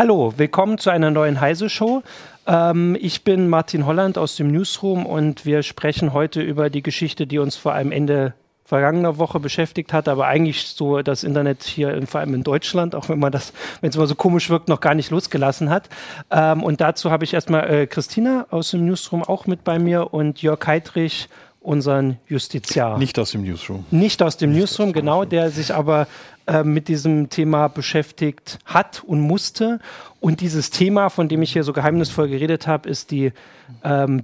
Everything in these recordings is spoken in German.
Hallo, willkommen zu einer neuen Heise-Show. Ich bin Martin Holland aus dem Newsroom und wir sprechen heute über die Geschichte, die uns vor allem Ende vergangener Woche beschäftigt hat, aber eigentlich so das Internet hier, vor allem in Deutschland, auch wenn man das, wenn es mal so komisch wirkt, noch gar nicht losgelassen hat. Und dazu habe ich erstmal Christina aus dem Newsroom auch mit bei mir und Jörg Heidrich, unseren Justiziar. Nicht aus dem Newsroom. Nicht aus dem Newsroom, genau, der sich aber mit diesem Thema beschäftigt hat und musste. Und dieses Thema, von dem ich hier so geheimnisvoll geredet habe, ist die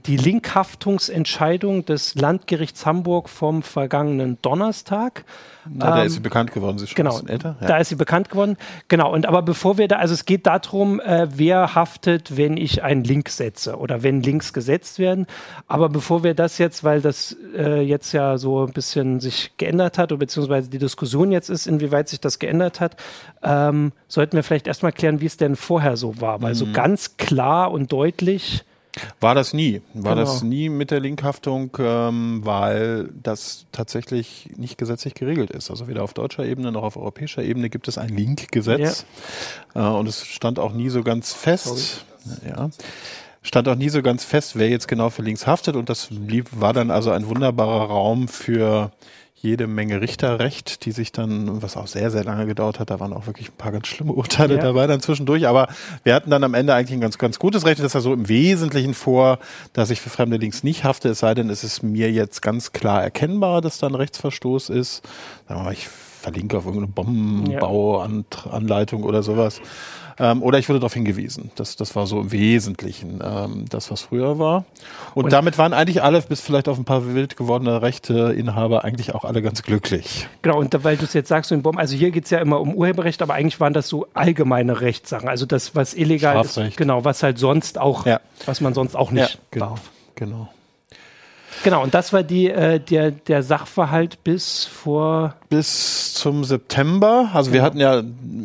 Linkhaftungsentscheidung des Landgerichts Hamburg vom vergangenen Donnerstag. Na, da ist sie bekannt geworden, sie ist schon ein bisschen älter. Ja. Da ist sie bekannt geworden, genau. Und aber bevor wir da, also es geht darum, wer haftet, wenn ich einen Link setze oder wenn Links gesetzt werden. Aber bevor wir das jetzt, weil das jetzt ja so ein bisschen sich geändert hat oder beziehungsweise die Diskussion jetzt ist, inwieweit sich das geändert hat, sollten wir vielleicht erstmal klären, wie es denn vorher so war. Weil so ganz klar und deutlich war das nie. War das nie mit der Linkhaftung, weil das tatsächlich nicht gesetzlich geregelt ist. Also weder auf deutscher Ebene noch auf europäischer Ebene gibt es ein Linkgesetz. Ja. Und es stand auch nie so ganz fest. Wer jetzt genau für Links haftet. Und das war dann also ein wunderbarer Raum für jede Menge Richterrecht, die sich dann, was auch sehr, sehr lange gedauert hat, da waren auch wirklich ein paar ganz schlimme Urteile dabei dann zwischendurch, aber wir hatten dann am Ende eigentlich ein ganz, ganz gutes Recht, das sah so im Wesentlichen vor, dass ich für fremde Links nicht hafte, es sei denn, es ist mir jetzt ganz klar erkennbar, dass da ein Rechtsverstoß ist. Sagen wir mal, ich verlinke auf irgendeine Bombenbauanleitung oder sowas. Oder ich wurde darauf hingewiesen. Das war so im Wesentlichen das, was früher war. Und damit waren eigentlich alle, bis vielleicht auf ein paar wild gewordene Rechteinhaber, eigentlich auch alle ganz glücklich. Genau, und weil du es jetzt sagst, also hier geht es ja immer um Urheberrecht, aber eigentlich waren das so allgemeine Rechtssachen. Also das, was illegal ist, genau, was halt sonst auch, was man sonst auch nicht darf. Genau, und das war der Sachverhalt bis zum September. Also wir hatten ja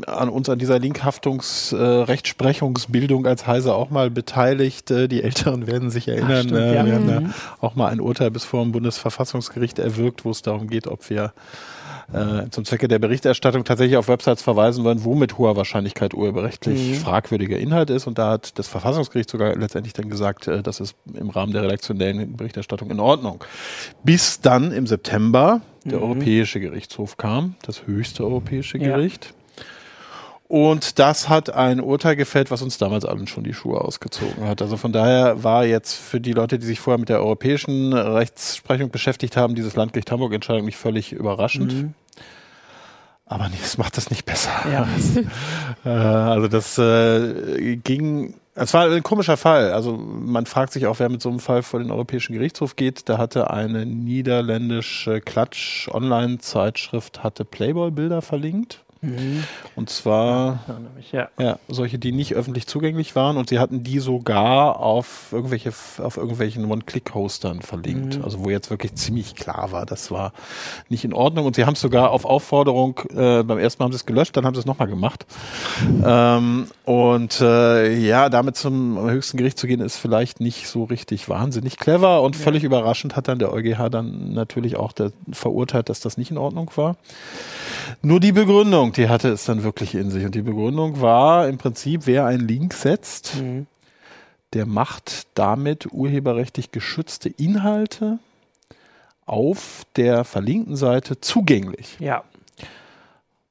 an dieser Linkhaftungs-Rechtsprechungsbildung als Heise auch mal beteiligt. Die Älteren werden sich erinnern. Ach, stimmt, wir haben ja auch mal ein Urteil bis vor dem Bundesverfassungsgericht erwirkt, wo es darum geht, ob wir zum Zwecke der Berichterstattung tatsächlich auf Websites verweisen wollen, wo mit hoher Wahrscheinlichkeit urheberrechtlich fragwürdiger Inhalt ist. Und da hat das Verfassungsgericht sogar letztendlich dann gesagt, das ist im Rahmen der redaktionellen Berichterstattung in Ordnung. Bis dann im September der Europäische Gerichtshof kam, das höchste europäische Gericht. Und das hat ein Urteil gefällt, was uns damals allen schon die Schuhe ausgezogen hat. Also von daher war jetzt für die Leute, die sich vorher mit der europäischen Rechtsprechung beschäftigt haben, dieses Landgericht Hamburg-Entscheidung nicht völlig überraschend. Aber es macht das nicht besser. Ja. Also das ging. Es war ein komischer Fall. Also man fragt sich auch, wer mit so einem Fall vor den Europäischen Gerichtshof geht. Da hatte eine niederländische Klatsch-Online-Zeitschrift hatte Playboy-Bilder verlinkt. Und zwar solche, die nicht öffentlich zugänglich waren, und sie hatten die sogar auf irgendwelchen One-Click-Hostern verlinkt, also wo jetzt wirklich ziemlich klar war, das war nicht in Ordnung, und sie haben es sogar auf Aufforderung, beim ersten Mal haben sie es gelöscht, dann haben sie es nochmal gemacht. Damit zum höchsten Gericht zu gehen, ist vielleicht nicht so richtig wahnsinnig clever, und völlig überraschend hat dann der EuGH dann natürlich auch verurteilt, dass das nicht in Ordnung war. Nur die Begründung, die hatte es dann wirklich in sich. Und die Begründung war im Prinzip, wer einen Link setzt, der macht damit urheberrechtlich geschützte Inhalte auf der verlinkten Seite zugänglich. Ja.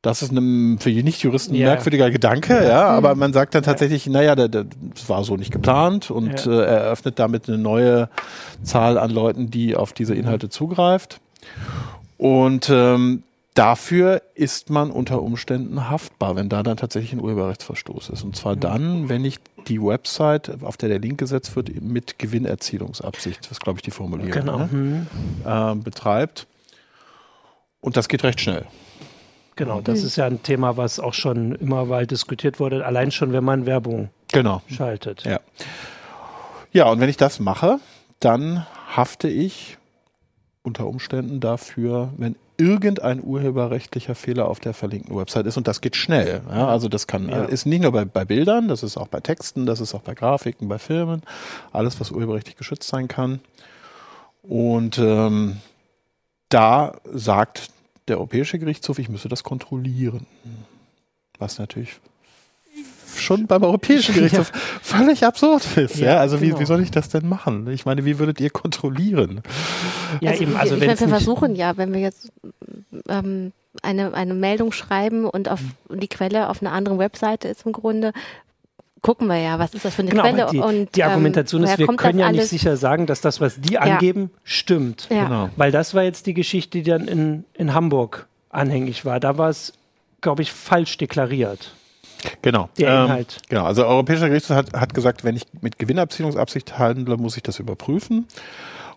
Das ist für die Nicht-Juristen ein merkwürdiger Gedanke, aber man sagt dann tatsächlich, das war so nicht geplant, und eröffnet damit eine neue Zahl an Leuten, die auf diese Inhalte zugreift. Und dafür ist man unter Umständen haftbar, wenn da dann tatsächlich ein Urheberrechtsverstoß ist. Und zwar dann, wenn ich die Website, auf der der Link gesetzt wird, mit Gewinnerzielungsabsicht, das ist, glaube ich, die Formulierung, betreibt. Und das geht recht schnell. Genau, das ist ja ein Thema, was auch schon immer mal diskutiert wurde, allein schon, wenn man Werbung schaltet. Ja, und wenn ich das mache, dann hafte ich unter Umständen dafür, wenn irgendein urheberrechtlicher Fehler auf der verlinkten Website ist, und das geht schnell. Ja, also das ist nicht nur bei Bildern, das ist auch bei Texten, das ist auch bei Grafiken, bei Filmen, alles, was urheberrechtlich geschützt sein kann. Und da sagt der Europäische Gerichtshof, ich müsse das kontrollieren. Was natürlich schon beim Europäischen Gerichtshof völlig absurd ist. Ja, also genau. Wie soll ich das denn machen? Ich meine, wie würdet ihr kontrollieren? Ja, also, eben. Also ich meine, wir versuchen ja, wenn wir jetzt eine Meldung schreiben und auf die Quelle auf einer anderen Webseite ist im Grunde, gucken wir ja, was ist das für eine Quelle. Die Argumentation ist, wir können ja nicht sicher sagen, dass das, was die angeben, stimmt. Ja. Genau. Weil das war jetzt die Geschichte, die dann in Hamburg anhängig war. Da war es, glaube ich, falsch deklariert. Genau. Der Inhalt. Genau. Also Europäischer Gerichtshof hat gesagt, wenn ich mit Gewinnabzielungsabsicht handle, muss ich das überprüfen.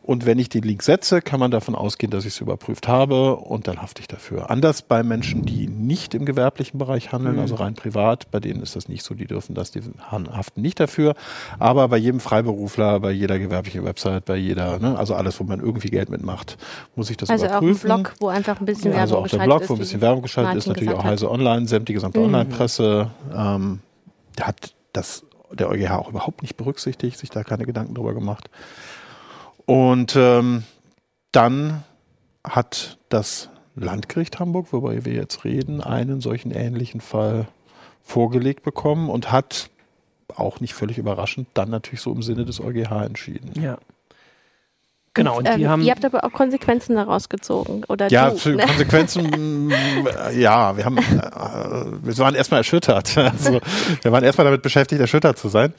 Und wenn ich den Link setze, kann man davon ausgehen, dass ich es überprüft habe und dann hafte ich dafür. Anders bei Menschen, die nicht im gewerblichen Bereich handeln, also rein privat, bei denen ist das nicht so, die dürfen das, die haften nicht dafür. Aber bei jedem Freiberufler, bei jeder gewerblichen Website, bei jeder, ne, also alles, wo man irgendwie Geld mitmacht, muss ich das überprüfen. Also auch Blog, wo einfach ein bisschen Werbung geschaltet ist. Also auch der Blog, wo ein bisschen Werbung geschaltet ist, natürlich auch Heise Online, die gesamte Online-Presse, hat das der EuGH auch überhaupt nicht berücksichtigt, sich da keine Gedanken drüber gemacht. Und dann hat das Landgericht Hamburg, worüber wir jetzt reden, einen solchen ähnlichen Fall vorgelegt bekommen und hat, auch nicht völlig überraschend, dann natürlich so im Sinne des EuGH entschieden. Ja. Genau, und ihr habt aber auch Konsequenzen daraus gezogen, oder? Ja, Konsequenzen, ja, wir waren erstmal erschüttert. Also, wir waren erstmal damit beschäftigt, erschüttert zu sein.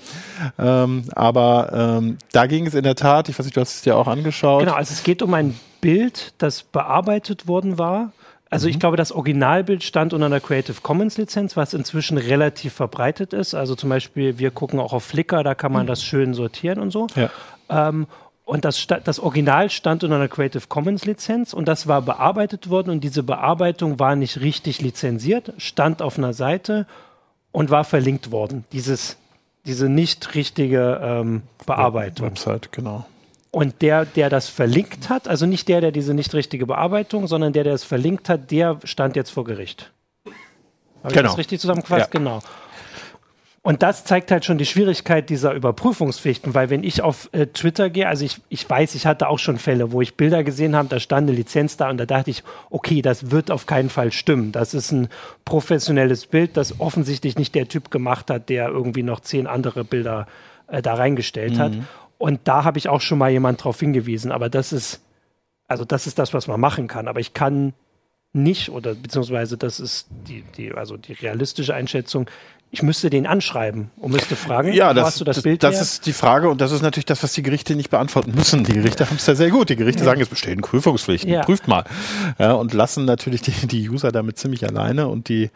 Aber da ging es in der Tat, ich weiß nicht, du hast es dir auch angeschaut. Genau, also es geht um ein Bild, das bearbeitet worden war. Also ich glaube, das Originalbild stand unter einer Creative Commons Lizenz, was inzwischen relativ verbreitet ist. Also zum Beispiel, wir gucken auch auf Flickr, da kann man das schön sortieren und so. Ja. Und das Original stand unter einer Creative Commons Lizenz und das war bearbeitet worden und diese Bearbeitung war nicht richtig lizenziert, stand auf einer Seite und war verlinkt worden. Diese nicht richtige Bearbeitung. Website, genau. Und der das verlinkt hat, also nicht der diese nicht richtige Bearbeitung, sondern der es verlinkt hat, der stand jetzt vor Gericht. Habe ich das richtig zusammengefasst? Ja. Genau. Und das zeigt halt schon die Schwierigkeit dieser Überprüfungspflichten, weil wenn ich auf Twitter gehe, also ich weiß, ich hatte auch schon Fälle, wo ich Bilder gesehen habe, da stand eine Lizenz da und da dachte ich, okay, das wird auf keinen Fall stimmen. Das ist ein professionelles Bild, das offensichtlich nicht der Typ gemacht hat, der irgendwie noch 10 andere Bilder da reingestellt hat. Und da habe ich auch schon mal jemand drauf hingewiesen. Aber das ist das, was man machen kann. Aber ich kann nicht, oder beziehungsweise das ist die realistische Einschätzung, ich müsste den anschreiben und müsste fragen, hast du das Bild her? Das ist die Frage und das ist natürlich das, was die Gerichte nicht beantworten müssen. Die Gerichte haben es ja sehr gut. Die Gerichte sagen, es bestehen Prüfungspflichten, prüft mal. Ja, und lassen natürlich die User damit ziemlich alleine. Und die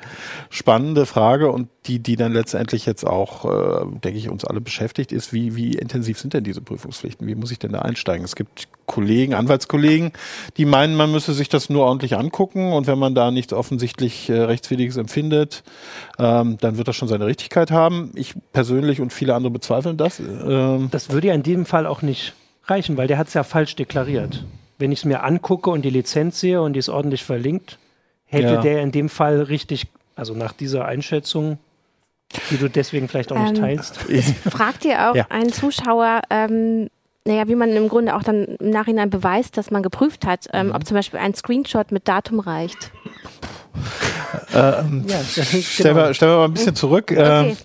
spannende Frage und die dann letztendlich jetzt auch, denke ich, uns alle beschäftigt ist, wie intensiv sind denn diese Prüfungspflichten? Wie muss ich denn da einsteigen? Es gibt Kollegen, Anwaltskollegen, die meinen, man müsse sich das nur ordentlich angucken und wenn man da nichts offensichtlich Rechtswidriges empfindet, dann wird das schon seine Richtigkeit haben. Ich persönlich und viele andere bezweifeln das. Das würde ja in diesem Fall auch nicht reichen, weil der hat es ja falsch deklariert. Wenn ich es mir angucke und die Lizenz sehe und die ist ordentlich verlinkt, hätte der in dem Fall richtig, also nach dieser Einschätzung, die du deswegen vielleicht auch nicht teilst. Es fragt dir auch einen Zuschauer, wie man im Grunde auch dann im Nachhinein beweist, dass man geprüft hat, ob zum Beispiel ein Screenshot mit Datum reicht. Stellen wir mal ein bisschen zurück. Okay,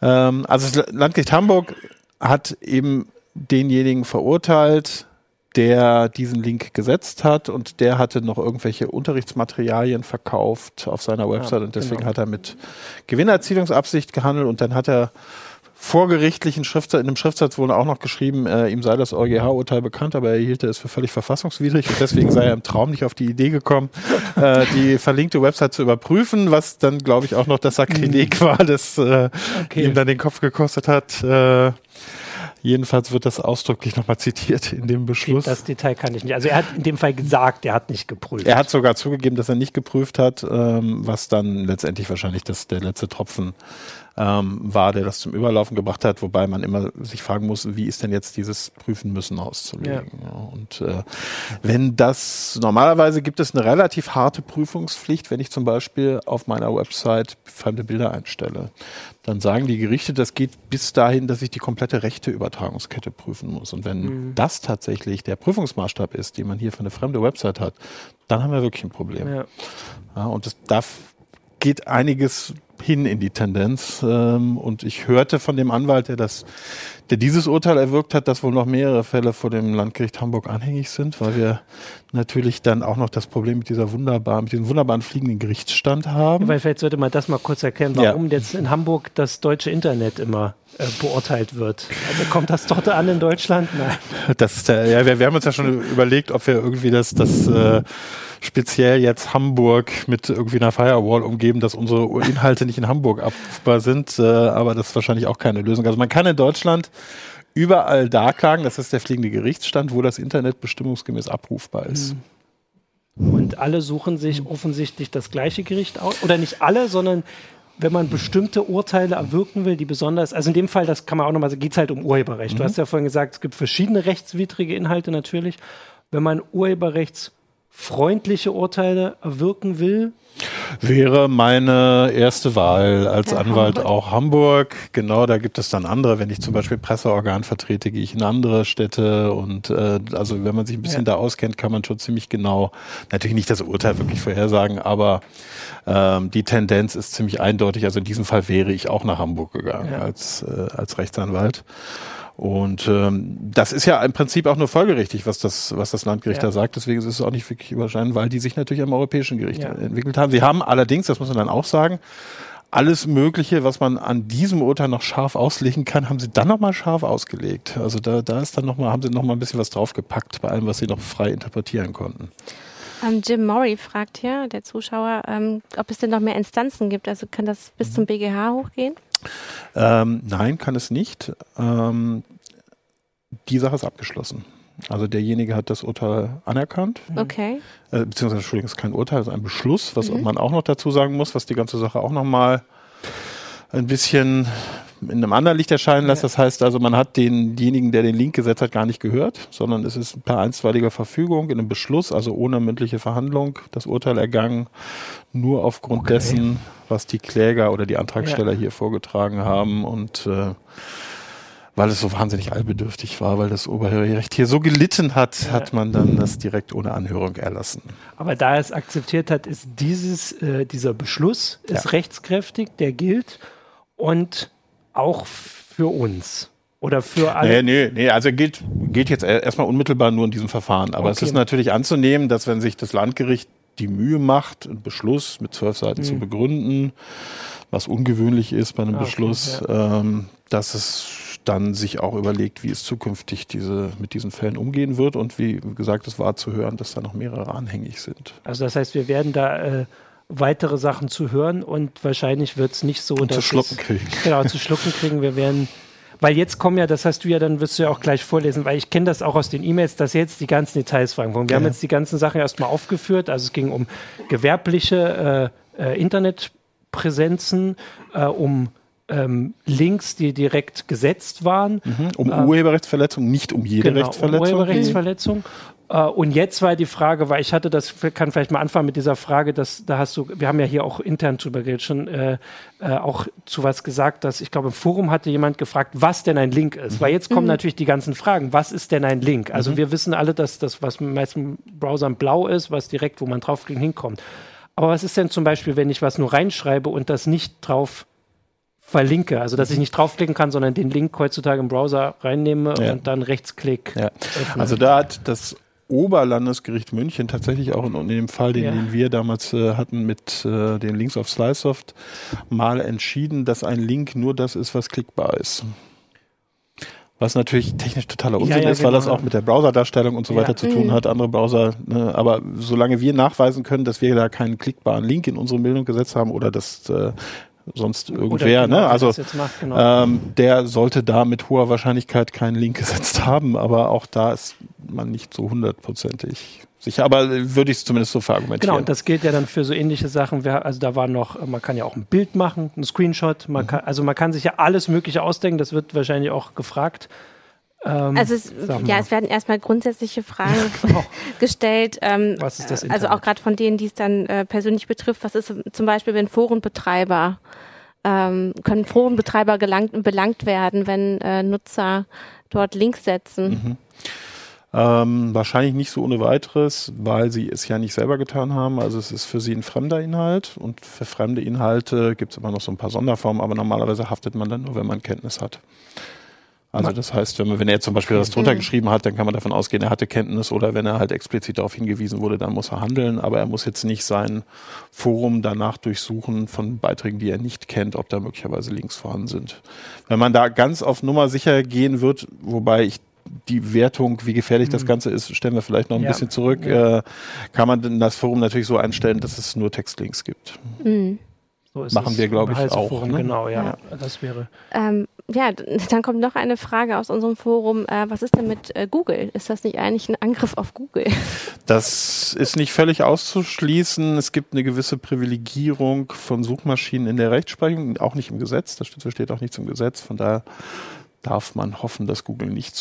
also das Landgericht Hamburg hat eben denjenigen verurteilt, der diesen Link gesetzt hat und der hatte noch irgendwelche Unterrichtsmaterialien verkauft auf seiner Website und deswegen hat er mit Gewinnerzielungsabsicht gehandelt und dann hat er vorgerichtlichen Schriftsatz, in einem Schriftsatz wurde auch noch geschrieben, ihm sei das EuGH-Urteil bekannt, aber er hielt es für völlig verfassungswidrig und deswegen sei er im Traum nicht auf die Idee gekommen, die verlinkte Website zu überprüfen, was dann, glaube ich, auch noch das Sakrileg war, das ihm dann den Kopf gekostet hat. Jedenfalls wird das ausdrücklich nochmal zitiert in dem Beschluss. Das Detail kann ich nicht. Also er hat in dem Fall gesagt, er hat nicht geprüft. Er hat sogar zugegeben, dass er nicht geprüft hat, was dann letztendlich wahrscheinlich der letzte Tropfen war, der das zum Überlaufen gebracht hat, wobei man immer sich fragen muss, wie ist denn jetzt dieses Prüfen müssen auszulegen? Ja. Und wenn das, normalerweise gibt es eine relativ harte Prüfungspflicht, wenn ich zum Beispiel auf meiner Website fremde Bilder einstelle, dann sagen die Gerichte, das geht bis dahin, dass ich die komplette Rechteübertragungskette prüfen muss. Und wenn das tatsächlich der Prüfungsmaßstab ist, den man hier für eine fremde Website hat, dann haben wir wirklich ein Problem. Ja. Ja, und das darf geht einiges hin in die Tendenz. Und ich hörte von dem Anwalt, der dieses Urteil erwirkt hat, dass wohl noch mehrere Fälle vor dem Landgericht Hamburg anhängig sind, weil wir natürlich dann auch noch das Problem mit diesem wunderbaren fliegenden Gerichtsstand haben. Ja, weil vielleicht sollte man das mal kurz erklären, warum jetzt in Hamburg das deutsche Internet immer beurteilt wird. Also kommt das dort an in Deutschland? Nein. Wir haben uns ja schon überlegt, ob wir irgendwie das speziell jetzt Hamburg mit irgendwie einer Firewall umgeben, dass unsere Inhalte nicht in Hamburg abrufbar sind, aber das ist wahrscheinlich auch keine Lösung. Also man kann in Deutschland überall da klagen, das ist der fliegende Gerichtsstand, wo das Internet bestimmungsgemäß abrufbar ist. Und alle suchen sich offensichtlich das gleiche Gericht aus, oder nicht alle, sondern wenn man bestimmte Urteile erwirken will, die besonders, also in dem Fall, das kann man auch nochmal, geht es halt um Urheberrecht. Du hast ja vorhin gesagt, es gibt verschiedene rechtswidrige Inhalte natürlich. Wenn man urheberrechtsfreundliche Urteile erwirken will, wäre meine erste Wahl als Anwalt auch Hamburg. Genau, da gibt es dann andere. Wenn ich zum Beispiel Presseorgan vertrete, gehe ich in andere Städte. Und also wenn man sich ein bisschen da auskennt, kann man schon ziemlich genau, natürlich nicht das Urteil wirklich vorhersagen, aber die Tendenz ist ziemlich eindeutig. Also in diesem Fall wäre ich auch nach Hamburg gegangen als Rechtsanwalt. Und das ist ja im Prinzip auch nur folgerichtig, was das Landgericht da sagt. Deswegen ist es auch nicht wirklich überschneidend, weil die sich natürlich am Europäischen Gericht entwickelt haben. Sie haben allerdings, das muss man dann auch sagen, alles Mögliche, was man an diesem Urteil noch scharf auslegen kann, haben sie dann nochmal scharf ausgelegt. Also da ist dann nochmal, haben sie nochmal ein bisschen was draufgepackt bei allem, was sie noch frei interpretieren konnten. Jim Murray fragt hier, der Zuschauer, ob es denn noch mehr Instanzen gibt. Also kann das bis zum BGH hochgehen? Nein, kann es nicht. Die Sache ist abgeschlossen. Also derjenige hat das Urteil anerkannt. Okay. Beziehungsweise, Entschuldigung, es ist kein Urteil, es ist ein Beschluss, was man auch noch dazu sagen muss, was die ganze Sache auch nochmal ein bisschen in einem anderen Licht erscheinen lässt. Das heißt also, man hat denjenigen, der den Link gesetzt hat, gar nicht gehört, sondern es ist per einstweiliger Verfügung in einem Beschluss, also ohne mündliche Verhandlung, das Urteil ergangen, nur aufgrund dessen, was die Kläger oder die Antragsteller hier vorgetragen haben und weil es so wahnsinnig eilbedürftig war, weil das Obergericht hier so gelitten hat, hat man dann das direkt ohne Anhörung erlassen. Aber da er es akzeptiert hat, ist dieser Beschluss ist rechtskräftig, der gilt und auch für uns oder für alle? Nee, also gilt jetzt erstmal unmittelbar nur in diesem Verfahren. Aber es ist natürlich anzunehmen, dass wenn sich das Landgericht die Mühe macht, einen Beschluss mit 12 Seiten zu begründen, was ungewöhnlich ist bei einem Beschluss, dass es dann sich auch überlegt, wie es zukünftig mit diesen Fällen umgehen wird. Und wie gesagt, es war zu hören, dass da noch mehrere anhängig sind. Also das heißt, wir werden da weitere Sachen zu hören und wahrscheinlich wird es nicht so, dass zu schlucken kriegen. Wir werden, weil jetzt kommen ja, das hast du ja, dann wirst du ja auch gleich vorlesen, weil ich kenne das auch aus den E-Mails, dass jetzt die ganzen Details fragen wollen. Wir haben jetzt die ganzen Sachen erstmal aufgeführt. Also es ging um gewerbliche Internetpräsenzen, um Links, die direkt gesetzt waren. Um Urheberrechtsverletzung, nicht um jede Rechtsverletzung. Um Urheberrechtsverletzung. Und jetzt war die Frage, weil ich hatte das, kann vielleicht mal anfangen mit dieser Frage, dass da hast du, wir haben ja hier auch intern drüber geredet, schon auch zu was gesagt, dass ich glaube im Forum hatte jemand gefragt, was denn ein Link ist, weil jetzt kommen natürlich die ganzen Fragen, was ist denn ein Link? Also wir wissen alle, dass das, was in den meisten Browsern blau ist, was direkt, wo man draufklickt, hinkommt. Aber was ist denn zum Beispiel, wenn ich was nur reinschreibe und das nicht drauf verlinke, also dass ich nicht draufklicken kann, sondern den Link heutzutage im Browser reinnehme und dann Rechtsklick öffne. Also da hat das Oberlandesgericht München tatsächlich auch in dem Fall, den wir damals hatten mit den Links auf Slysoft, mal entschieden, dass ein Link nur das ist, was klickbar ist. Was natürlich technisch totaler Unsinn ist, weil das auch mit der Browserdarstellung und so weiter zu tun hat, andere Browser. Ne, aber solange wir nachweisen können, dass wir da keinen klickbaren Link in unsere Meldung gesetzt haben oder das sonst irgendwer, genau, ne? Also der sollte da mit hoher Wahrscheinlichkeit keinen Link gesetzt haben, aber auch da ist man nicht so hundertprozentig sicher, aber würde ich es zumindest so verargumentieren. Genau, und das gilt ja dann für so ähnliche Sachen, also da war noch, man kann ja auch ein Bild machen, einen Screenshot, man kann sich ja alles Mögliche ausdenken, das wird wahrscheinlich auch gefragt. Also es werden erstmal grundsätzliche Fragen gestellt, was ist das Internet? Also auch gerade von denen, die es dann persönlich betrifft, was ist zum Beispiel, wenn Forenbetreiber, können Forenbetreiber belangt werden, wenn Nutzer dort Links setzen? Wahrscheinlich nicht so ohne weiteres, weil sie es ja nicht selber getan haben. Also es ist für sie ein fremder Inhalt und für fremde Inhalte gibt es immer noch so ein paar Sonderformen, aber normalerweise haftet man dann nur, wenn man Kenntnis hat. Also das heißt, wenn er zum Beispiel was drunter geschrieben hat, dann kann man davon ausgehen, er hatte Kenntnis, oder wenn er halt explizit darauf hingewiesen wurde, dann muss er handeln, aber er muss jetzt nicht sein Forum danach durchsuchen von Beiträgen, die er nicht kennt, ob da möglicherweise Links vorhanden sind. Wenn man da ganz auf Nummer sicher gehen wird, wobei ich die Wertung, wie gefährlich das Ganze ist, stellen wir vielleicht noch ein bisschen zurück, kann man das Forum natürlich so einstellen, dass es nur Textlinks gibt. Mhm. So ist machen wir, glaube ich, auch. Forum, ne? Genau, ja. Das wäre. Ja, dann kommt noch eine Frage aus unserem Forum. Was ist denn mit Google? Ist das nicht eigentlich ein Angriff auf Google? Das ist nicht völlig auszuschließen. Es gibt eine gewisse Privilegierung von Suchmaschinen in der Rechtsprechung, auch nicht im Gesetz. Das steht auch nichts im Gesetz. Von daher darf man hoffen, dass Google nicht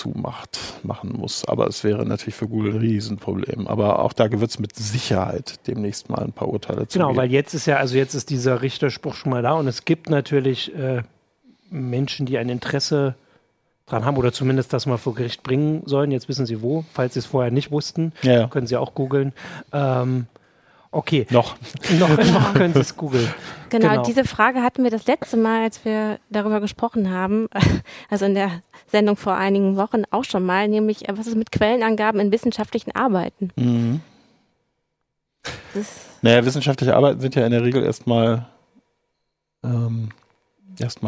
machen muss. Aber es wäre natürlich für Google ein Riesenproblem. Aber auch da wird es mit Sicherheit demnächst mal ein paar Urteile zu geben. Genau, weil jetzt ist dieser Richterspruch schon mal da und es gibt natürlich Menschen, die ein Interesse dran haben oder zumindest das mal vor Gericht bringen sollen. Jetzt wissen sie wo, falls sie es vorher nicht wussten. Ja. Können sie auch googeln. Okay. Noch können Sie es googeln. Genau, diese Frage hatten wir das letzte Mal, als wir darüber gesprochen haben, also in der Sendung vor einigen Wochen auch schon mal, nämlich was ist mit Quellenangaben in wissenschaftlichen Arbeiten? Mhm. Naja, wissenschaftliche Arbeiten sind ja in der Regel erstmal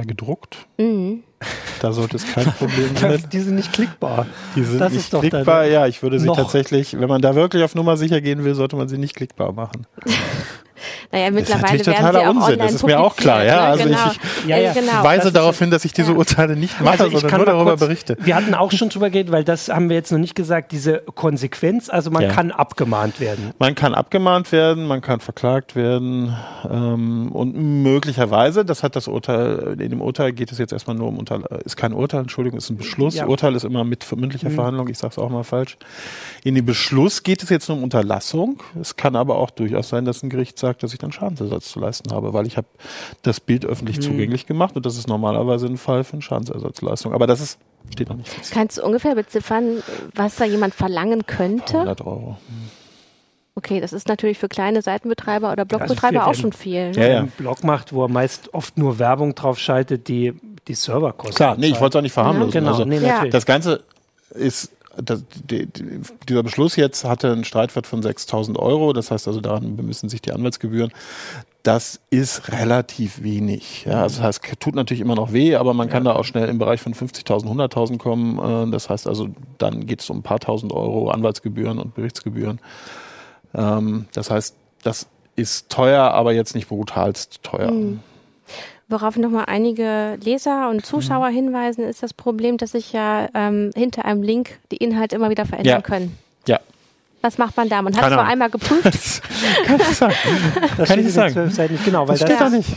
gedruckt. Mhm. Da sollte es kein Problem sein. Die sind nicht klickbar. Die sind das nicht ist doch klickbar. Ja, ich würde sie tatsächlich, wenn man da wirklich auf Nummer sicher gehen will, sollte man sie nicht klickbar machen. Naja, mittlerweile das ist totaler werden sie Unsinn. Das ist mir auch klar. Ja? Also genau. Ich weise darauf hin, dass ich diese Urteile nicht mache, also sondern nur darüber berichte. Wir hatten auch schon drüber geredet, weil das haben wir jetzt noch nicht gesagt, diese Konsequenz, also man kann abgemahnt werden. Man kann abgemahnt werden, man kann verklagt werden und möglicherweise, das hat das Urteil, in dem Urteil geht es jetzt erstmal nur um Urteil, ist kein Urteil, Entschuldigung, ist ein Beschluss. Ja. Urteil ist immer mit mündlicher Verhandlung, ich sage es auch mal falsch. In dem Beschluss geht es jetzt nur um Unterlassung. Es kann aber auch durchaus sein, dass ein Gericht sagt, dass ich dann Schadensersatz zu leisten habe, weil ich habe das Bild öffentlich zugänglich gemacht und das ist normalerweise ein Fall für eine Schadensersatzleistung. Aber das steht noch nicht fest. Kannst du ungefähr beziffern, was da jemand verlangen könnte? 100 Euro. Okay, das ist natürlich für kleine Seitenbetreiber oder Blogbetreiber auch schon viel. Ne? Ja, ja. Ein Blog macht, wo er meist oft nur Werbung drauf schaltet, die Server kosten. Klar, ich wollte es auch nicht verharmlosen. Ja, genau, also, das Ganze ist... Dieser Beschluss jetzt hatte einen Streitwert von 6.000 Euro, das heißt also, daran bemessen sich die Anwaltsgebühren. Das ist relativ wenig. Ja, also das heißt, tut natürlich immer noch weh, aber man kann da auch schnell im Bereich von 50.000, 100.000 kommen. Das heißt also, dann geht es um ein paar tausend Euro Anwaltsgebühren und Berichtsgebühren. Das heißt, das ist teuer, aber jetzt nicht brutalst teuer. Mhm. Worauf nochmal einige Leser und Zuschauer hinweisen, ist das Problem, dass sich hinter einem Link die Inhalte immer wieder verändern können. Ja. Was macht man da? Man hat es nur einmal geprüft. Das kann ich sagen. 12 Seiten nicht. Genau, weil das steht doch nicht.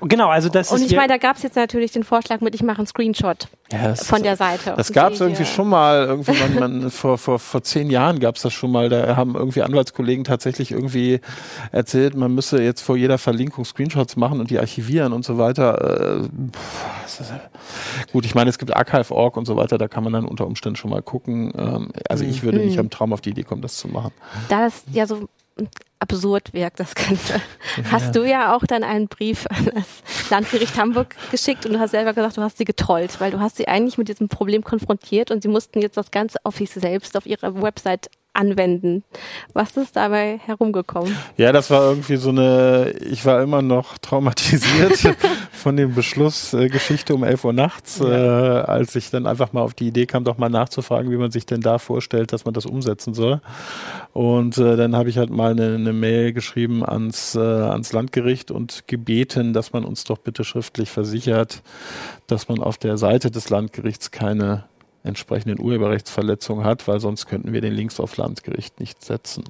Genau, also das und ist ich meine, da gab es jetzt natürlich den Vorschlag mit, ich mache einen Screenshot von der Seite. Das gab es irgendwie schon mal, vor 10 Jahren gab es das schon mal, da haben irgendwie Anwaltskollegen tatsächlich irgendwie erzählt, man müsse jetzt vor jeder Verlinkung Screenshots machen und die archivieren und so weiter. Gut, ich meine, es gibt Archive.org und so weiter, da kann man dann unter Umständen schon mal gucken. Also ich würde nicht am Traum auf die Idee kommen, das zu machen. Da das ja so... absurd wirkt das Ganze. Ja. Hast du ja auch dann einen Brief an das Landgericht Hamburg geschickt und du hast selber gesagt, du hast sie getrollt, weil du hast sie eigentlich mit diesem Problem konfrontiert und sie mussten jetzt das Ganze auf sich selbst, auf ihrer Website anwenden. Was ist dabei herumgekommen? Ja, das war irgendwie so eine, ich war immer noch traumatisiert von dem Beschluss, Geschichte um 11 Uhr nachts, als ich dann einfach mal auf die Idee kam, doch mal nachzufragen, wie man sich denn da vorstellt, dass man das umsetzen soll. Und dann habe ich halt mal eine Mail geschrieben ans Landgericht und gebeten, dass man uns doch bitte schriftlich versichert, dass man auf der Seite des Landgerichts keine entsprechenden Urheberrechtsverletzungen hat, weil sonst könnten wir den Links auf Landgericht nicht setzen.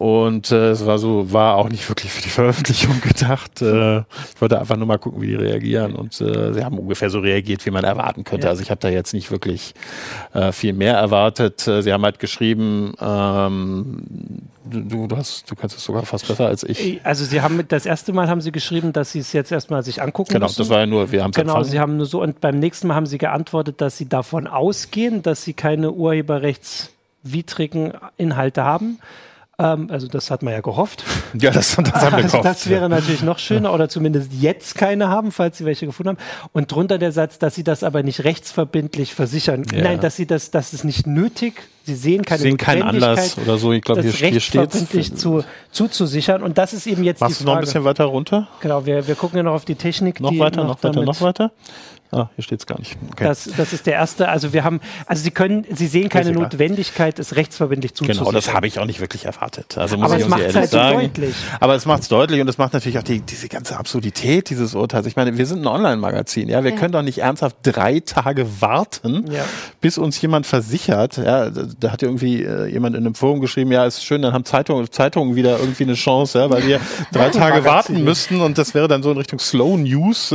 Und es war auch nicht wirklich für die Veröffentlichung gedacht. Ich wollte einfach nur mal gucken, wie die reagieren. Und sie haben ungefähr so reagiert, wie man erwarten könnte. Ja. Also ich habe da jetzt nicht wirklich viel mehr erwartet. Sie haben halt geschrieben, du kannst es sogar fast besser als ich. Also sie haben das erste Mal haben sie geschrieben, dass sie es jetzt erstmal sich angucken müssen. Genau, das war ja nur, wir haben es empfangen. Genau, sie haben nur so, und beim nächsten Mal haben sie geantwortet, dass sie davon ausgehen, dass sie keine urheberrechtswidrigen Inhalte haben. Also das hat man ja gehofft. Ja, das haben wir gehofft. Das wäre natürlich noch schöner, oder zumindest jetzt keine haben, falls sie welche gefunden haben. Und drunter der Satz, dass sie das aber nicht rechtsverbindlich versichern. Ja. Nein, dass es nicht nötig. Sie sehen keine Notwendigkeit, keinen Anlass oder so. Ich glaube, das hier rechtsverbindlich zuzusichern. Und das ist eben jetzt die Frage. Machst du noch ein bisschen weiter runter? Genau, wir gucken ja noch auf die Technik. Noch weiter. Ah, hier steht es gar nicht. Okay. Das ist der erste. Also Sie sehen keine Notwendigkeit, es rechtsverbindlich zuzusichern. Genau, das habe ich auch nicht wirklich erwartet. Also muss ich uns ehrlich sagen. Aber es macht es deutlich, und es macht natürlich auch diese ganze Absurdität dieses Urteils. Ich meine, wir sind ein Online-Magazin. Ja, wir können doch nicht ernsthaft 3 Tage warten, bis uns jemand versichert. Ja, da hat irgendwie jemand in einem Forum geschrieben, ja, ist schön, dann haben Zeitungen wieder irgendwie eine Chance, ja, weil wir 3 Tage warten müssten, und das wäre dann so in Richtung Slow News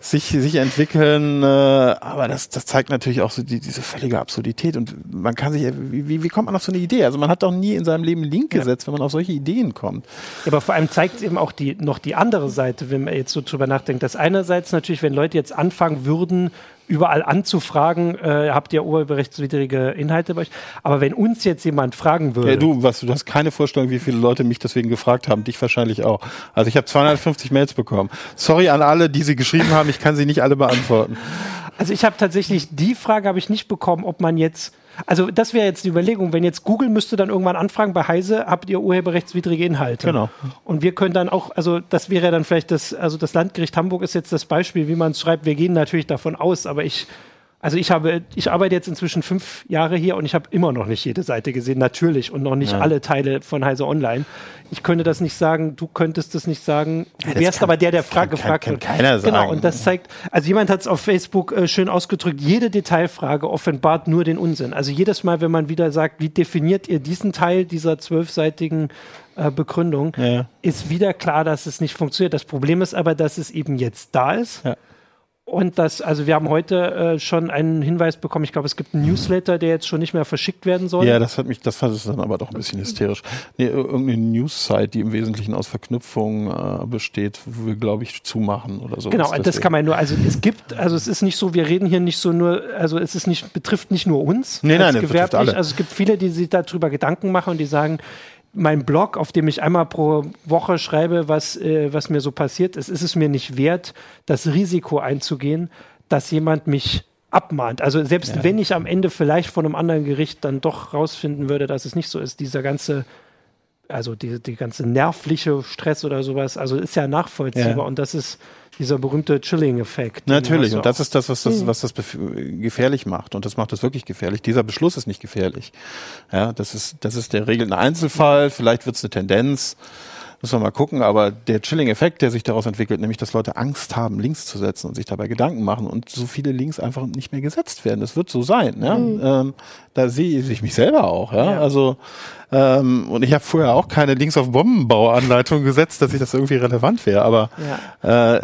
sich entwickeln. Aber das zeigt natürlich auch so diese völlige Absurdität, und man kann sich, wie kommt man auf so eine Idee? Also man hat doch nie in seinem Leben einen Link gesetzt, wenn man auf solche Ideen kommt. Ja, aber vor allem zeigt es eben auch noch die andere Seite, wenn man jetzt so drüber nachdenkt, dass einerseits natürlich, wenn Leute jetzt anfangen würden, überall anzufragen, habt ihr urheberrechtswidrige Inhalte bei euch? Aber wenn uns jetzt jemand fragen würde... Ja, du hast keine Vorstellung, wie viele Leute mich deswegen gefragt haben, dich wahrscheinlich auch. Also ich habe 250 Mails bekommen. Sorry an alle, die sie geschrieben haben, ich kann sie nicht alle beantworten. Also ich habe tatsächlich, die Frage habe ich nicht bekommen, ob man jetzt... Also das wäre jetzt die Überlegung, wenn jetzt Google müsste dann irgendwann anfragen, bei Heise habt ihr urheberrechtswidrige Inhalte. Genau. Und wir können dann auch, also das wäre dann vielleicht das Landgericht Hamburg ist jetzt das Beispiel, wie man es schreibt. Wir gehen natürlich davon aus, aber ich arbeite jetzt inzwischen 5 Jahre hier, und ich habe immer noch nicht jede Seite gesehen, natürlich, und noch nicht alle Teile von Heise Online. Ich könnte das nicht sagen, du könntest das nicht sagen. Du wärst aber der gefragt wird. Kann keiner sagen. Genau, und das zeigt, also jemand hat es auf Facebook schön ausgedrückt, jede Detailfrage offenbart nur den Unsinn. Also jedes Mal, wenn man wieder sagt, wie definiert ihr diesen Teil dieser 12-seitigen Begründung, ist wieder klar, dass es nicht funktioniert. Das Problem ist aber, dass es eben jetzt da ist. Ja. Und wir haben heute schon einen Hinweis bekommen. Ich glaube, es gibt einen Newsletter, der jetzt schon nicht mehr verschickt werden soll. Ja, das fand ich dann aber doch ein bisschen hysterisch. Nee, irgendeine News-Site, die im Wesentlichen aus Verknüpfungen besteht, will, glaube ich, zumachen oder so. Genau, das kann man nur, es ist nicht so, wir reden hier nicht so nur, also es ist nicht, betrifft nicht nur uns. Nein, das betrifft alle. Also es gibt viele, die sich darüber Gedanken machen und die sagen, mein Blog, auf dem ich einmal pro Woche schreibe, was mir so passiert ist, ist es mir nicht wert, das Risiko einzugehen, dass jemand mich abmahnt. Also selbst wenn ich am Ende vielleicht von einem anderen Gericht dann doch rausfinden würde, dass es nicht so ist, die ganze nervliche Stress oder sowas, also ist ja nachvollziehbar, und das ist dieser berühmte Chilling-Effekt. Natürlich, und das ist das, was das gefährlich macht, und das macht es wirklich gefährlich. Dieser Beschluss ist nicht gefährlich. Ja, das ist der regelnde Einzelfall, vielleicht wird es eine Tendenz, müssen wir mal gucken, aber der Chilling-Effekt, der sich daraus entwickelt, nämlich, dass Leute Angst haben, Links zu setzen und sich dabei Gedanken machen und so viele Links einfach nicht mehr gesetzt werden. Das wird so sein. Ja? Da sehe ich mich selber auch. Ja? Ja. Also und ich habe vorher auch keine Links auf Bombenbauanleitung gesetzt, dass ich das irgendwie relevant wäre, aber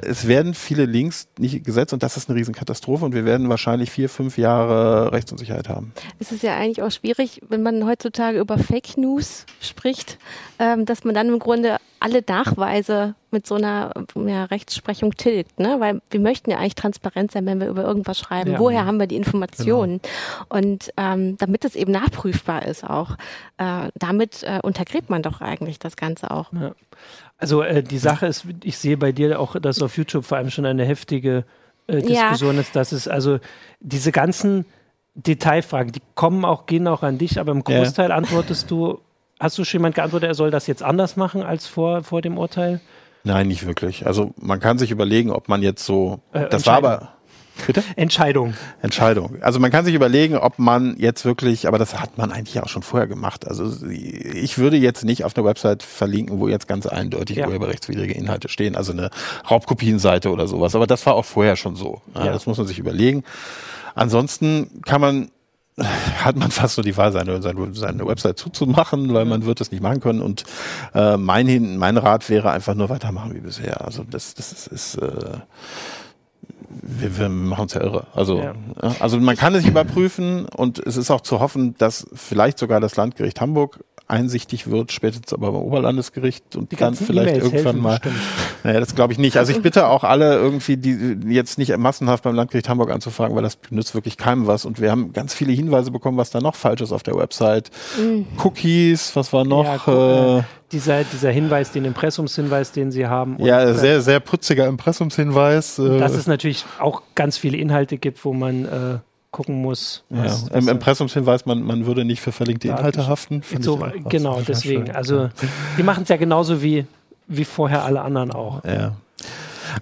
es werden viele Links nicht gesetzt, und das ist eine Riesenkatastrophe, und wir werden wahrscheinlich 4-5 Jahre Rechtsunsicherheit haben. Es ist ja eigentlich auch schwierig, wenn man heutzutage über Fake News spricht, dass man dann im Grunde alle Nachweise mit so einer Rechtsprechung tilgt, ne? Weil wir möchten ja eigentlich transparent sein, wenn wir über irgendwas schreiben. Ja. Woher haben wir die Informationen? Genau. Und damit es eben nachprüfbar ist auch, damit untergräbt man doch eigentlich das Ganze auch. Ja. Also die Sache ist, ich sehe bei dir auch, dass auf YouTube vor allem schon eine heftige Diskussion ist, dass es also diese ganzen Detailfragen, die gehen auch an dich, aber im Großteil antwortest du. Hast du schon jemand geantwortet, er soll das jetzt anders machen als vor dem Urteil? Nein, nicht wirklich. Also man kann sich überlegen, ob man jetzt so... das war aber... Bitte? Entscheidung. Also man kann sich überlegen, ob man jetzt wirklich, aber das hat man eigentlich auch schon vorher gemacht. Also ich würde jetzt nicht auf eine Website verlinken, wo jetzt ganz eindeutig urheberrechtswidrige Inhalte stehen, also eine Raubkopienseite oder sowas. Aber das war auch vorher schon so. Ja. Das muss man sich überlegen. Ansonsten kann man hat man fast so die Wahl, seine Website zuzumachen, weil man wird es nicht machen können. Und mein Rat wäre einfach nur weitermachen wie bisher. Also wir machen uns ja irre. Also, ja. Also man kann es nicht überprüfen und es ist auch zu hoffen, dass vielleicht sogar das Landgericht Hamburg einsichtig wird, spätestens aber beim Oberlandesgericht und dann vielleicht irgendwann mal. Naja, das glaube ich nicht. Also ich bitte auch alle irgendwie, die jetzt nicht massenhaft beim Landgericht Hamburg anzufragen, weil das nützt wirklich keinem was. Und wir haben ganz viele Hinweise bekommen, was da noch falsch ist auf der Website. Mhm. Cookies, was war noch? Ja, dieser Hinweis, den Impressumshinweis, den Sie haben. Und ja, sehr, sehr putziger Impressumshinweis. Dass es natürlich auch ganz viele Inhalte gibt, wo man gucken muss. Was Im Impressumshinweis, man würde nicht für verlinkte Inhalte haften. So, genau, deswegen. Schön. Also die machen es ja genauso wie vorher alle anderen auch. Ja.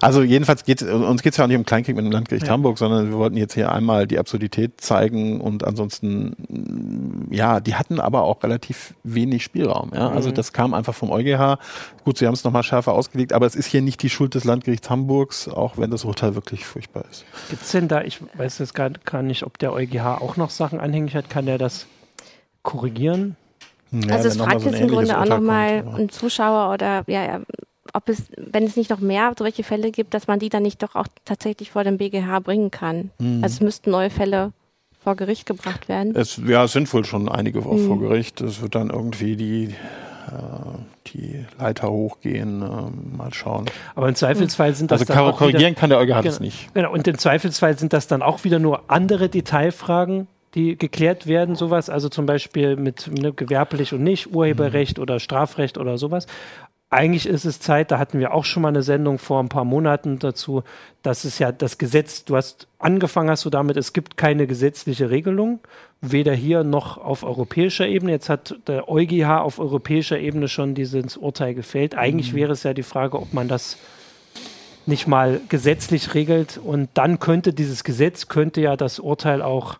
Also jedenfalls geht es ja auch nicht um Kleinkrieg mit dem Landgericht Hamburg, sondern wir wollten jetzt hier einmal die Absurdität zeigen und ansonsten, ja, die hatten aber auch relativ wenig Spielraum. Ja? Also das kam einfach vom EuGH. Gut, sie haben es nochmal schärfer ausgelegt, aber es ist hier nicht die Schuld des Landgerichts Hamburgs, auch wenn das Urteil wirklich furchtbar ist. Gibt es denn da, ich weiß jetzt gar nicht, ob der EuGH auch noch Sachen anhängig hat, kann der das korrigieren? Ja, also es fragt jetzt im Grunde auch nochmal ein Zuschauer oder, ob es, wenn es nicht noch mehr solche Fälle gibt, dass man die dann nicht doch auch tatsächlich vor dem BGH bringen kann. Mhm. Also es müssten neue Fälle vor Gericht gebracht werden. Es sind wohl schon einige vor Gericht. Es wird dann irgendwie die Leiter hochgehen, mal schauen. Aber im Zweifelsfall sind das dann auch korrigieren kann der EuGH das nicht. Genau. Und im Zweifelsfall sind das dann auch wieder nur andere Detailfragen, die geklärt werden, sowas. Also zum Beispiel mit gewerblich und nicht, Urheberrecht oder Strafrecht oder sowas. Eigentlich ist es Zeit, da hatten wir auch schon mal eine Sendung vor ein paar Monaten dazu, dass es ja das Gesetz, du hast damit angefangen, es gibt keine gesetzliche Regelung, weder hier noch auf europäischer Ebene. Jetzt hat der EuGH auf europäischer Ebene schon dieses Urteil gefällt. Eigentlich wäre es ja die Frage, ob man das nicht mal gesetzlich regelt und dann könnte dieses Gesetz, ja das Urteil auch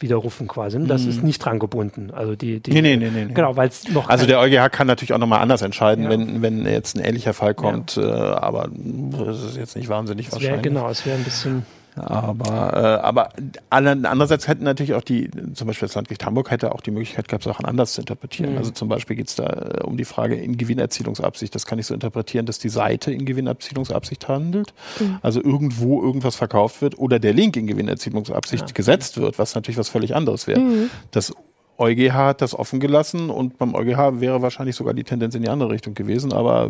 widerrufen quasi. Das ist nicht dran gebunden. Also nee. Genau, weil es noch. Also der EuGH kann natürlich auch nochmal anders entscheiden, wenn jetzt ein ähnlicher Fall kommt. Ja. Aber das ist jetzt nicht wahnsinnig wahrscheinlich. Genau, es wäre ein bisschen. Aber andererseits hätten natürlich auch zum Beispiel das Landgericht Hamburg hätte auch die Möglichkeit gehabt, Sachen anders zu interpretieren. Mhm. Also zum Beispiel geht es da um die Frage in Gewinnerzielungsabsicht. Das kann ich so interpretieren, dass die Seite in Gewinnerzielungsabsicht handelt. Mhm. Also irgendwo irgendwas verkauft wird oder der Link in Gewinnerzielungsabsicht gesetzt wird, was natürlich was völlig anderes wäre. Mhm. Das EuGH hat das offen gelassen und beim EuGH wäre wahrscheinlich sogar die Tendenz in die andere Richtung gewesen, aber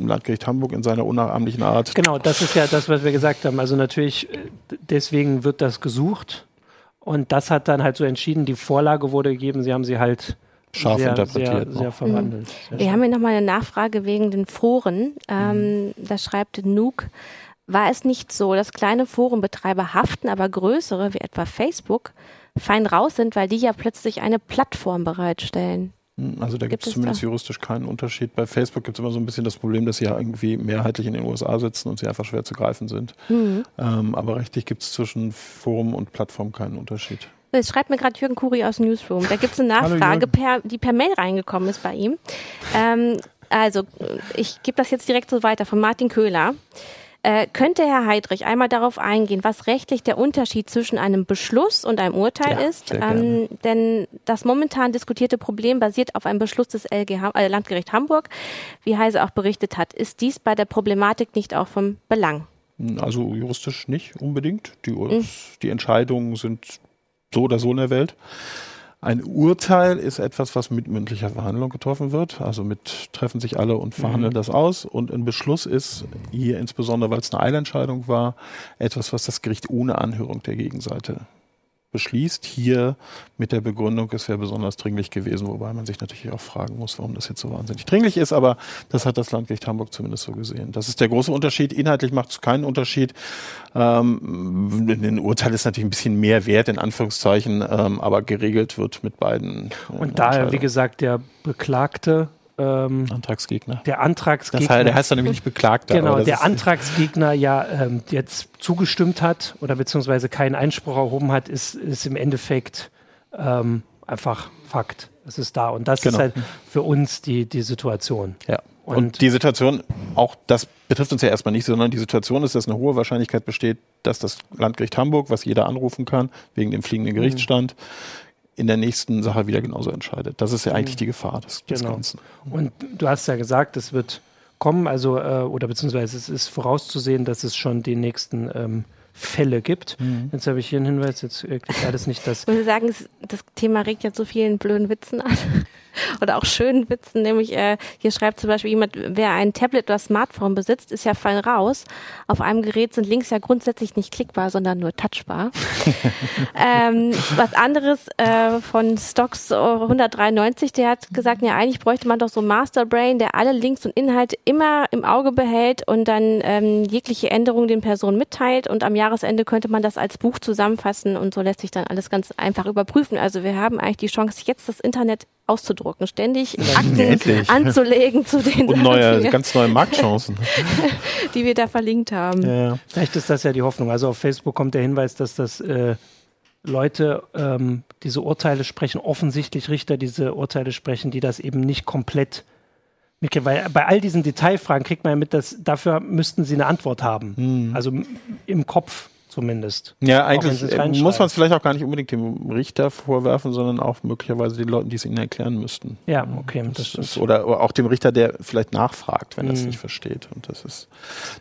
Landgericht Hamburg in seiner unnachahmlichen Art. Genau, das ist ja das, was wir gesagt haben. Also natürlich, deswegen wird das gesucht und das hat dann halt so entschieden, die Vorlage wurde gegeben, sie haben sie halt scharf interpretiert, sehr verwandelt. Mhm. Wir haben hier nochmal eine Nachfrage wegen den Foren. Da schreibt Nuke, war es nicht so, dass kleine Forenbetreiber haften, aber größere, wie etwa Facebook, fein raus sind, weil die ja plötzlich eine Plattform bereitstellen? Also da gibt es zumindest juristisch keinen Unterschied. Bei Facebook gibt es immer so ein bisschen das Problem, dass sie ja irgendwie mehrheitlich in den USA sitzen und sie einfach schwer zu greifen sind. Mhm. Aber rechtlich gibt es zwischen Forum und Plattform keinen Unterschied. Jetzt schreibt mir gerade Jürgen Kuri aus dem Newsroom. Da gibt es eine Nachfrage, die per Mail reingekommen ist bei ihm. Also ich gebe das jetzt direkt so weiter von Martin Köhler. Könnte Herr Heidrich einmal darauf eingehen, was rechtlich der Unterschied zwischen einem Beschluss und einem Urteil ist? Denn das momentan diskutierte Problem basiert auf einem Beschluss des Landgericht Hamburg, wie Heise auch berichtet hat. Ist dies bei der Problematik nicht auch vom Belang? Also juristisch nicht unbedingt. Die Entscheidungen sind so oder so in der Welt. Ein Urteil ist etwas, was mit mündlicher Verhandlung getroffen wird. Also mit treffen sich alle und verhandeln das aus. Und ein Beschluss ist hier insbesondere, weil es eine Eilentscheidung war, etwas, was das Gericht ohne Anhörung der Gegenseite beschließt. Hier mit der Begründung, es wäre besonders dringlich gewesen, wobei man sich natürlich auch fragen muss, warum das jetzt so wahnsinnig dringlich ist. Aber das hat das Landgericht Hamburg zumindest so gesehen. Das ist der große Unterschied. Inhaltlich macht es keinen Unterschied. Ein Urteil ist natürlich ein bisschen mehr wert, in Anführungszeichen, aber geregelt wird mit beiden. Und daher, wie gesagt, der Beklagte, Antragsgegner. Der Antragsgegner. Der heißt dann nämlich nicht Beklagter. Genau, der Antragsgegner jetzt zugestimmt hat oder beziehungsweise keinen Einspruch erhoben hat, ist im Endeffekt einfach Fakt. Es ist da und das ist halt für uns die Situation. Ja. Und die Situation, auch das betrifft uns ja erstmal nicht, sondern die Situation ist, dass eine hohe Wahrscheinlichkeit besteht, dass das Landgericht Hamburg, was jeder anrufen kann, wegen dem fliegenden Gerichtsstand, in der nächsten Sache wieder genauso entscheidet. Das ist ja eigentlich die Gefahr des Ganzen. Und du hast ja gesagt, es wird kommen, also oder beziehungsweise es ist vorauszusehen, dass es schon die nächsten Fälle gibt. Jetzt habe ich hier einen Hinweis, jetzt klar, das nicht das... Ich würde sagen, das Thema regt ja so vielen blöden Witzen an. Oder auch schönen Witzen, nämlich hier schreibt zum Beispiel jemand, wer ein Tablet oder Smartphone besitzt, ist ja fein raus. Auf einem Gerät sind Links ja grundsätzlich nicht klickbar, sondern nur touchbar. Was anderes von Stocks 193, der hat gesagt, ja, eigentlich bräuchte man doch so ein Masterbrain, der alle Links und Inhalte immer im Auge behält und dann jegliche Änderungen den Personen mitteilt, und am Jahresende könnte man das als Buch zusammenfassen und so lässt sich dann alles ganz einfach überprüfen. Also wir haben eigentlich die Chance, jetzt das Internet auszudrucken, ständig Akten anzulegen zu den und neue Marktchancen, die wir da verlinkt haben. Ja. Vielleicht ist das ja die Hoffnung. Also auf Facebook kommt der Hinweis, dass das Leute diese Urteile sprechen, offensichtlich Richter diese Urteile sprechen, die das eben nicht komplett mitgeben. Weil bei all diesen Detailfragen kriegt man ja mit, dass dafür müssten sie eine Antwort haben. Also im Kopf zumindest. Ja, eigentlich muss man es vielleicht auch gar nicht unbedingt dem Richter vorwerfen, sondern auch möglicherweise den Leuten, die es ihnen erklären müssten. Ja, okay. Das ist, oder auch dem Richter, der vielleicht nachfragt, wenn er es nicht versteht. Und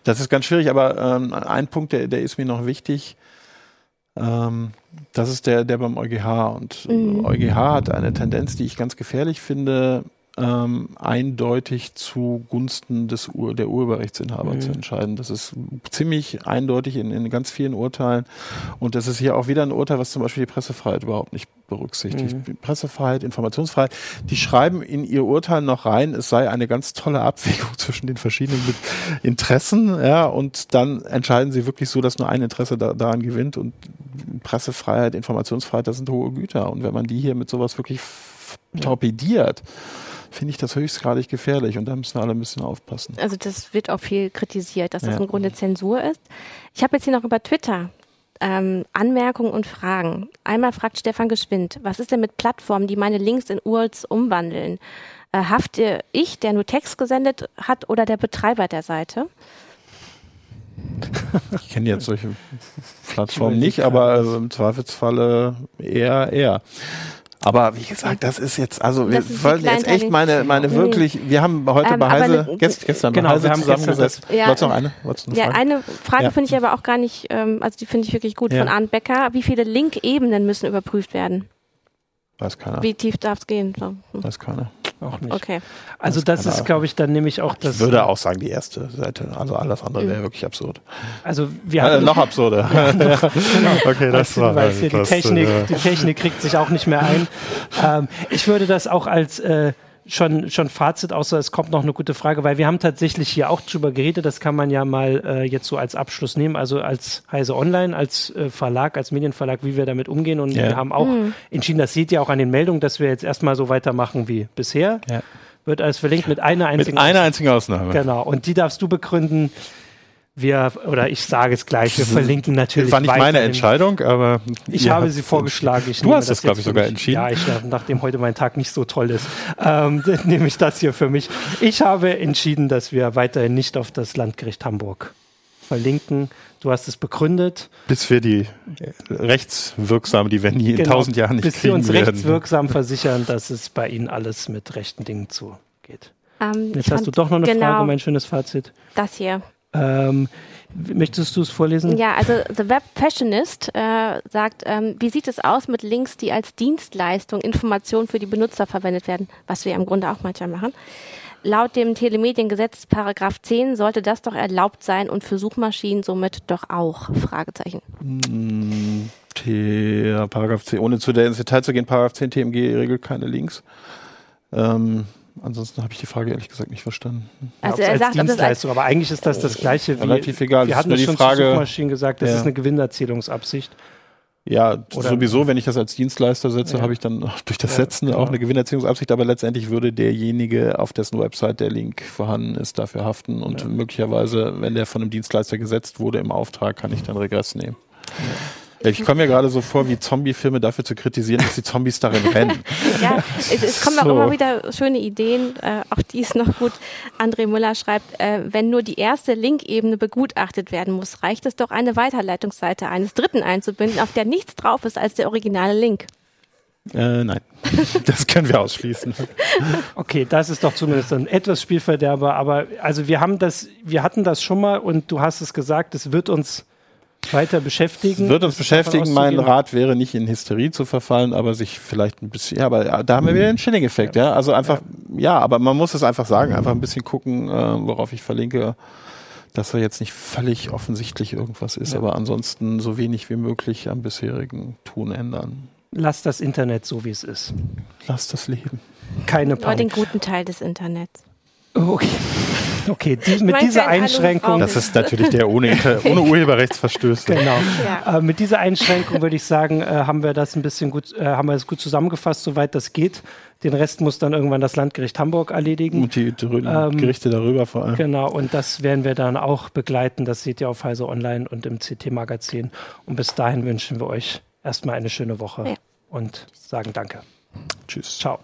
das ist ganz schwierig, aber ein Punkt, der ist mir noch wichtig, das ist der beim EuGH. Und EuGH hat eine Tendenz, die ich ganz gefährlich finde, eindeutig zugunsten der Urheberrechtsinhaber zu entscheiden. Das ist ziemlich eindeutig in ganz vielen Urteilen. Und das ist hier auch wieder ein Urteil, was zum Beispiel die Pressefreiheit überhaupt nicht berücksichtigt. Pressefreiheit, Informationsfreiheit, die schreiben in ihr Urteil noch rein, es sei eine ganz tolle Abwägung zwischen den verschiedenen Interessen. Ja, und dann entscheiden sie wirklich so, dass nur ein Interesse daran gewinnt. Und Pressefreiheit, Informationsfreiheit, das sind hohe Güter. Und wenn man die hier mit sowas wirklich torpediert, finde ich das höchstgradig gefährlich und da müssen wir alle ein bisschen aufpassen. Also das wird auch viel kritisiert, dass das im Grunde Zensur ist. Ich habe jetzt hier noch über Twitter Anmerkungen und Fragen. Einmal fragt Stefan Geschwind, was ist denn mit Plattformen, die meine Links in URLs umwandeln? Hafte ich, der nur Text gesendet hat, oder der Betreiber der Seite? Ich kenne jetzt solche Plattformen nicht, aber im Zweifelsfalle eher. Aber wie gesagt, das ist jetzt, also wir wollten jetzt echt meine wirklich, wir haben heute bei Heise, gestern bei Heise zusammengesetzt. Wolltest du noch eine? Ja, eine Frage finde ich aber auch gar nicht, also die finde ich wirklich gut von Arndt Becker. Wie viele Link-Ebenen müssen überprüft werden? Weiß keiner. Wie tief darf es gehen? So. Weiß keiner. Auch nicht. Okay. Also das ist, glaube ich, dann nämlich auch das... Ich würde auch sagen, die erste Seite. Also alles andere wäre wirklich absurd. Also wir haben... noch absurder. Okay, das war... Weil die Technik kriegt sich auch nicht mehr ein. Ich würde das auch als... Schon Fazit, außer es kommt noch eine gute Frage, weil wir haben tatsächlich hier auch drüber geredet, das kann man ja mal jetzt so als Abschluss nehmen, also als Heise Online, als Verlag, als Medienverlag, wie wir damit umgehen, und wir haben auch entschieden, das seht ihr auch an den Meldungen, dass wir jetzt erstmal so weitermachen wie bisher, wird alles verlinkt mit einer einzigen Ausnahme. Genau, und die darfst du begründen. Ich sage es gleich, wir verlinken natürlich. Das war nicht meine Entscheidung, aber... Ich habe sie vorgeschlagen. Du hast das, glaube ich, sogar entschieden. Ja, nachdem heute mein Tag nicht so toll ist, nehme ich das hier für mich. Ich habe entschieden, dass wir weiterhin nicht auf das Landgericht Hamburg verlinken. Du hast es begründet. Bis wir die rechtswirksam, die werden die in 1000 Jahren nicht kriegen werden. Bis wir uns rechtswirksam versichern, dass es bei ihnen alles mit rechten Dingen zugeht. Jetzt hast du doch noch eine Frage um ein schönes Fazit. Das hier. Möchtest du es vorlesen? Ja, also The Web Fashionist sagt, wie sieht es aus mit Links, die als Dienstleistung, Informationen für die Benutzer verwendet werden, was wir im Grunde auch manchmal machen. Laut dem Telemediengesetz Paragraph 10 sollte das doch erlaubt sein und für Suchmaschinen somit doch auch? Fragezeichen. Paragraph 10, ohne zu der ins Detail zu gehen, Paragraph 10 TMG regelt keine Links. Ansonsten habe ich die Frage ehrlich gesagt nicht verstanden. Also er sagt, Dienstleistung, aber eigentlich ist das das Gleiche. Relativ egal. Wir hatten nur die schon Frage, zu Suchmaschinen gesagt, das ist eine Gewinnerzielungsabsicht. Ja, oder sowieso, wenn ich das als Dienstleister setze, habe ich dann durch das Setzen auch eine Gewinnerzielungsabsicht, aber letztendlich würde derjenige, auf dessen Website der Link vorhanden ist, dafür haften und möglicherweise, wenn der von einem Dienstleister gesetzt wurde im Auftrag, kann ich dann Regress nehmen. Ich komme mir gerade so vor, wie Zombie-Filme dafür zu kritisieren, dass die Zombies darin rennen. Ja, es kommen auch immer wieder schöne Ideen, auch die ist noch gut. André Müller schreibt, wenn nur die erste Link-Ebene begutachtet werden muss, reicht es doch, eine Weiterleitungsseite eines Dritten einzubinden, auf der nichts drauf ist als der originale Link. Nein, das können wir ausschließen. Okay, das ist doch zumindest ein etwas Spielverderber, aber also wir hatten das schon mal und du hast es gesagt, es wird uns weiter beschäftigen. Es wird uns beschäftigen, mein Rat wäre nicht in Hysterie zu verfallen, aber sich vielleicht ein bisschen, ja, aber da haben wir wieder den Schilling-Effekt, ja, also einfach, ja, aber man muss es einfach sagen, einfach ein bisschen gucken, worauf ich verlinke, dass da jetzt nicht völlig offensichtlich irgendwas ist, aber ansonsten so wenig wie möglich am bisherigen Tun ändern. Lass das Internet so, wie es ist. Lass das Leben. Keine Panik. Nur den guten Teil des Internets. Okay, mit dieser Einschränkung... Das ist natürlich der ohne Urheberrechtsverstöße. Genau. Ja. Mit dieser Einschränkung würde ich sagen, haben wir das gut zusammengefasst, soweit das geht. Den Rest muss dann irgendwann das Landgericht Hamburg erledigen. Und die Gerichte darüber vor allem. Genau, und das werden wir dann auch begleiten. Das seht ihr auf Heise Online und im CT-Magazin. Und bis dahin wünschen wir euch erstmal eine schöne Woche und sagen Danke. Tschüss. Ciao.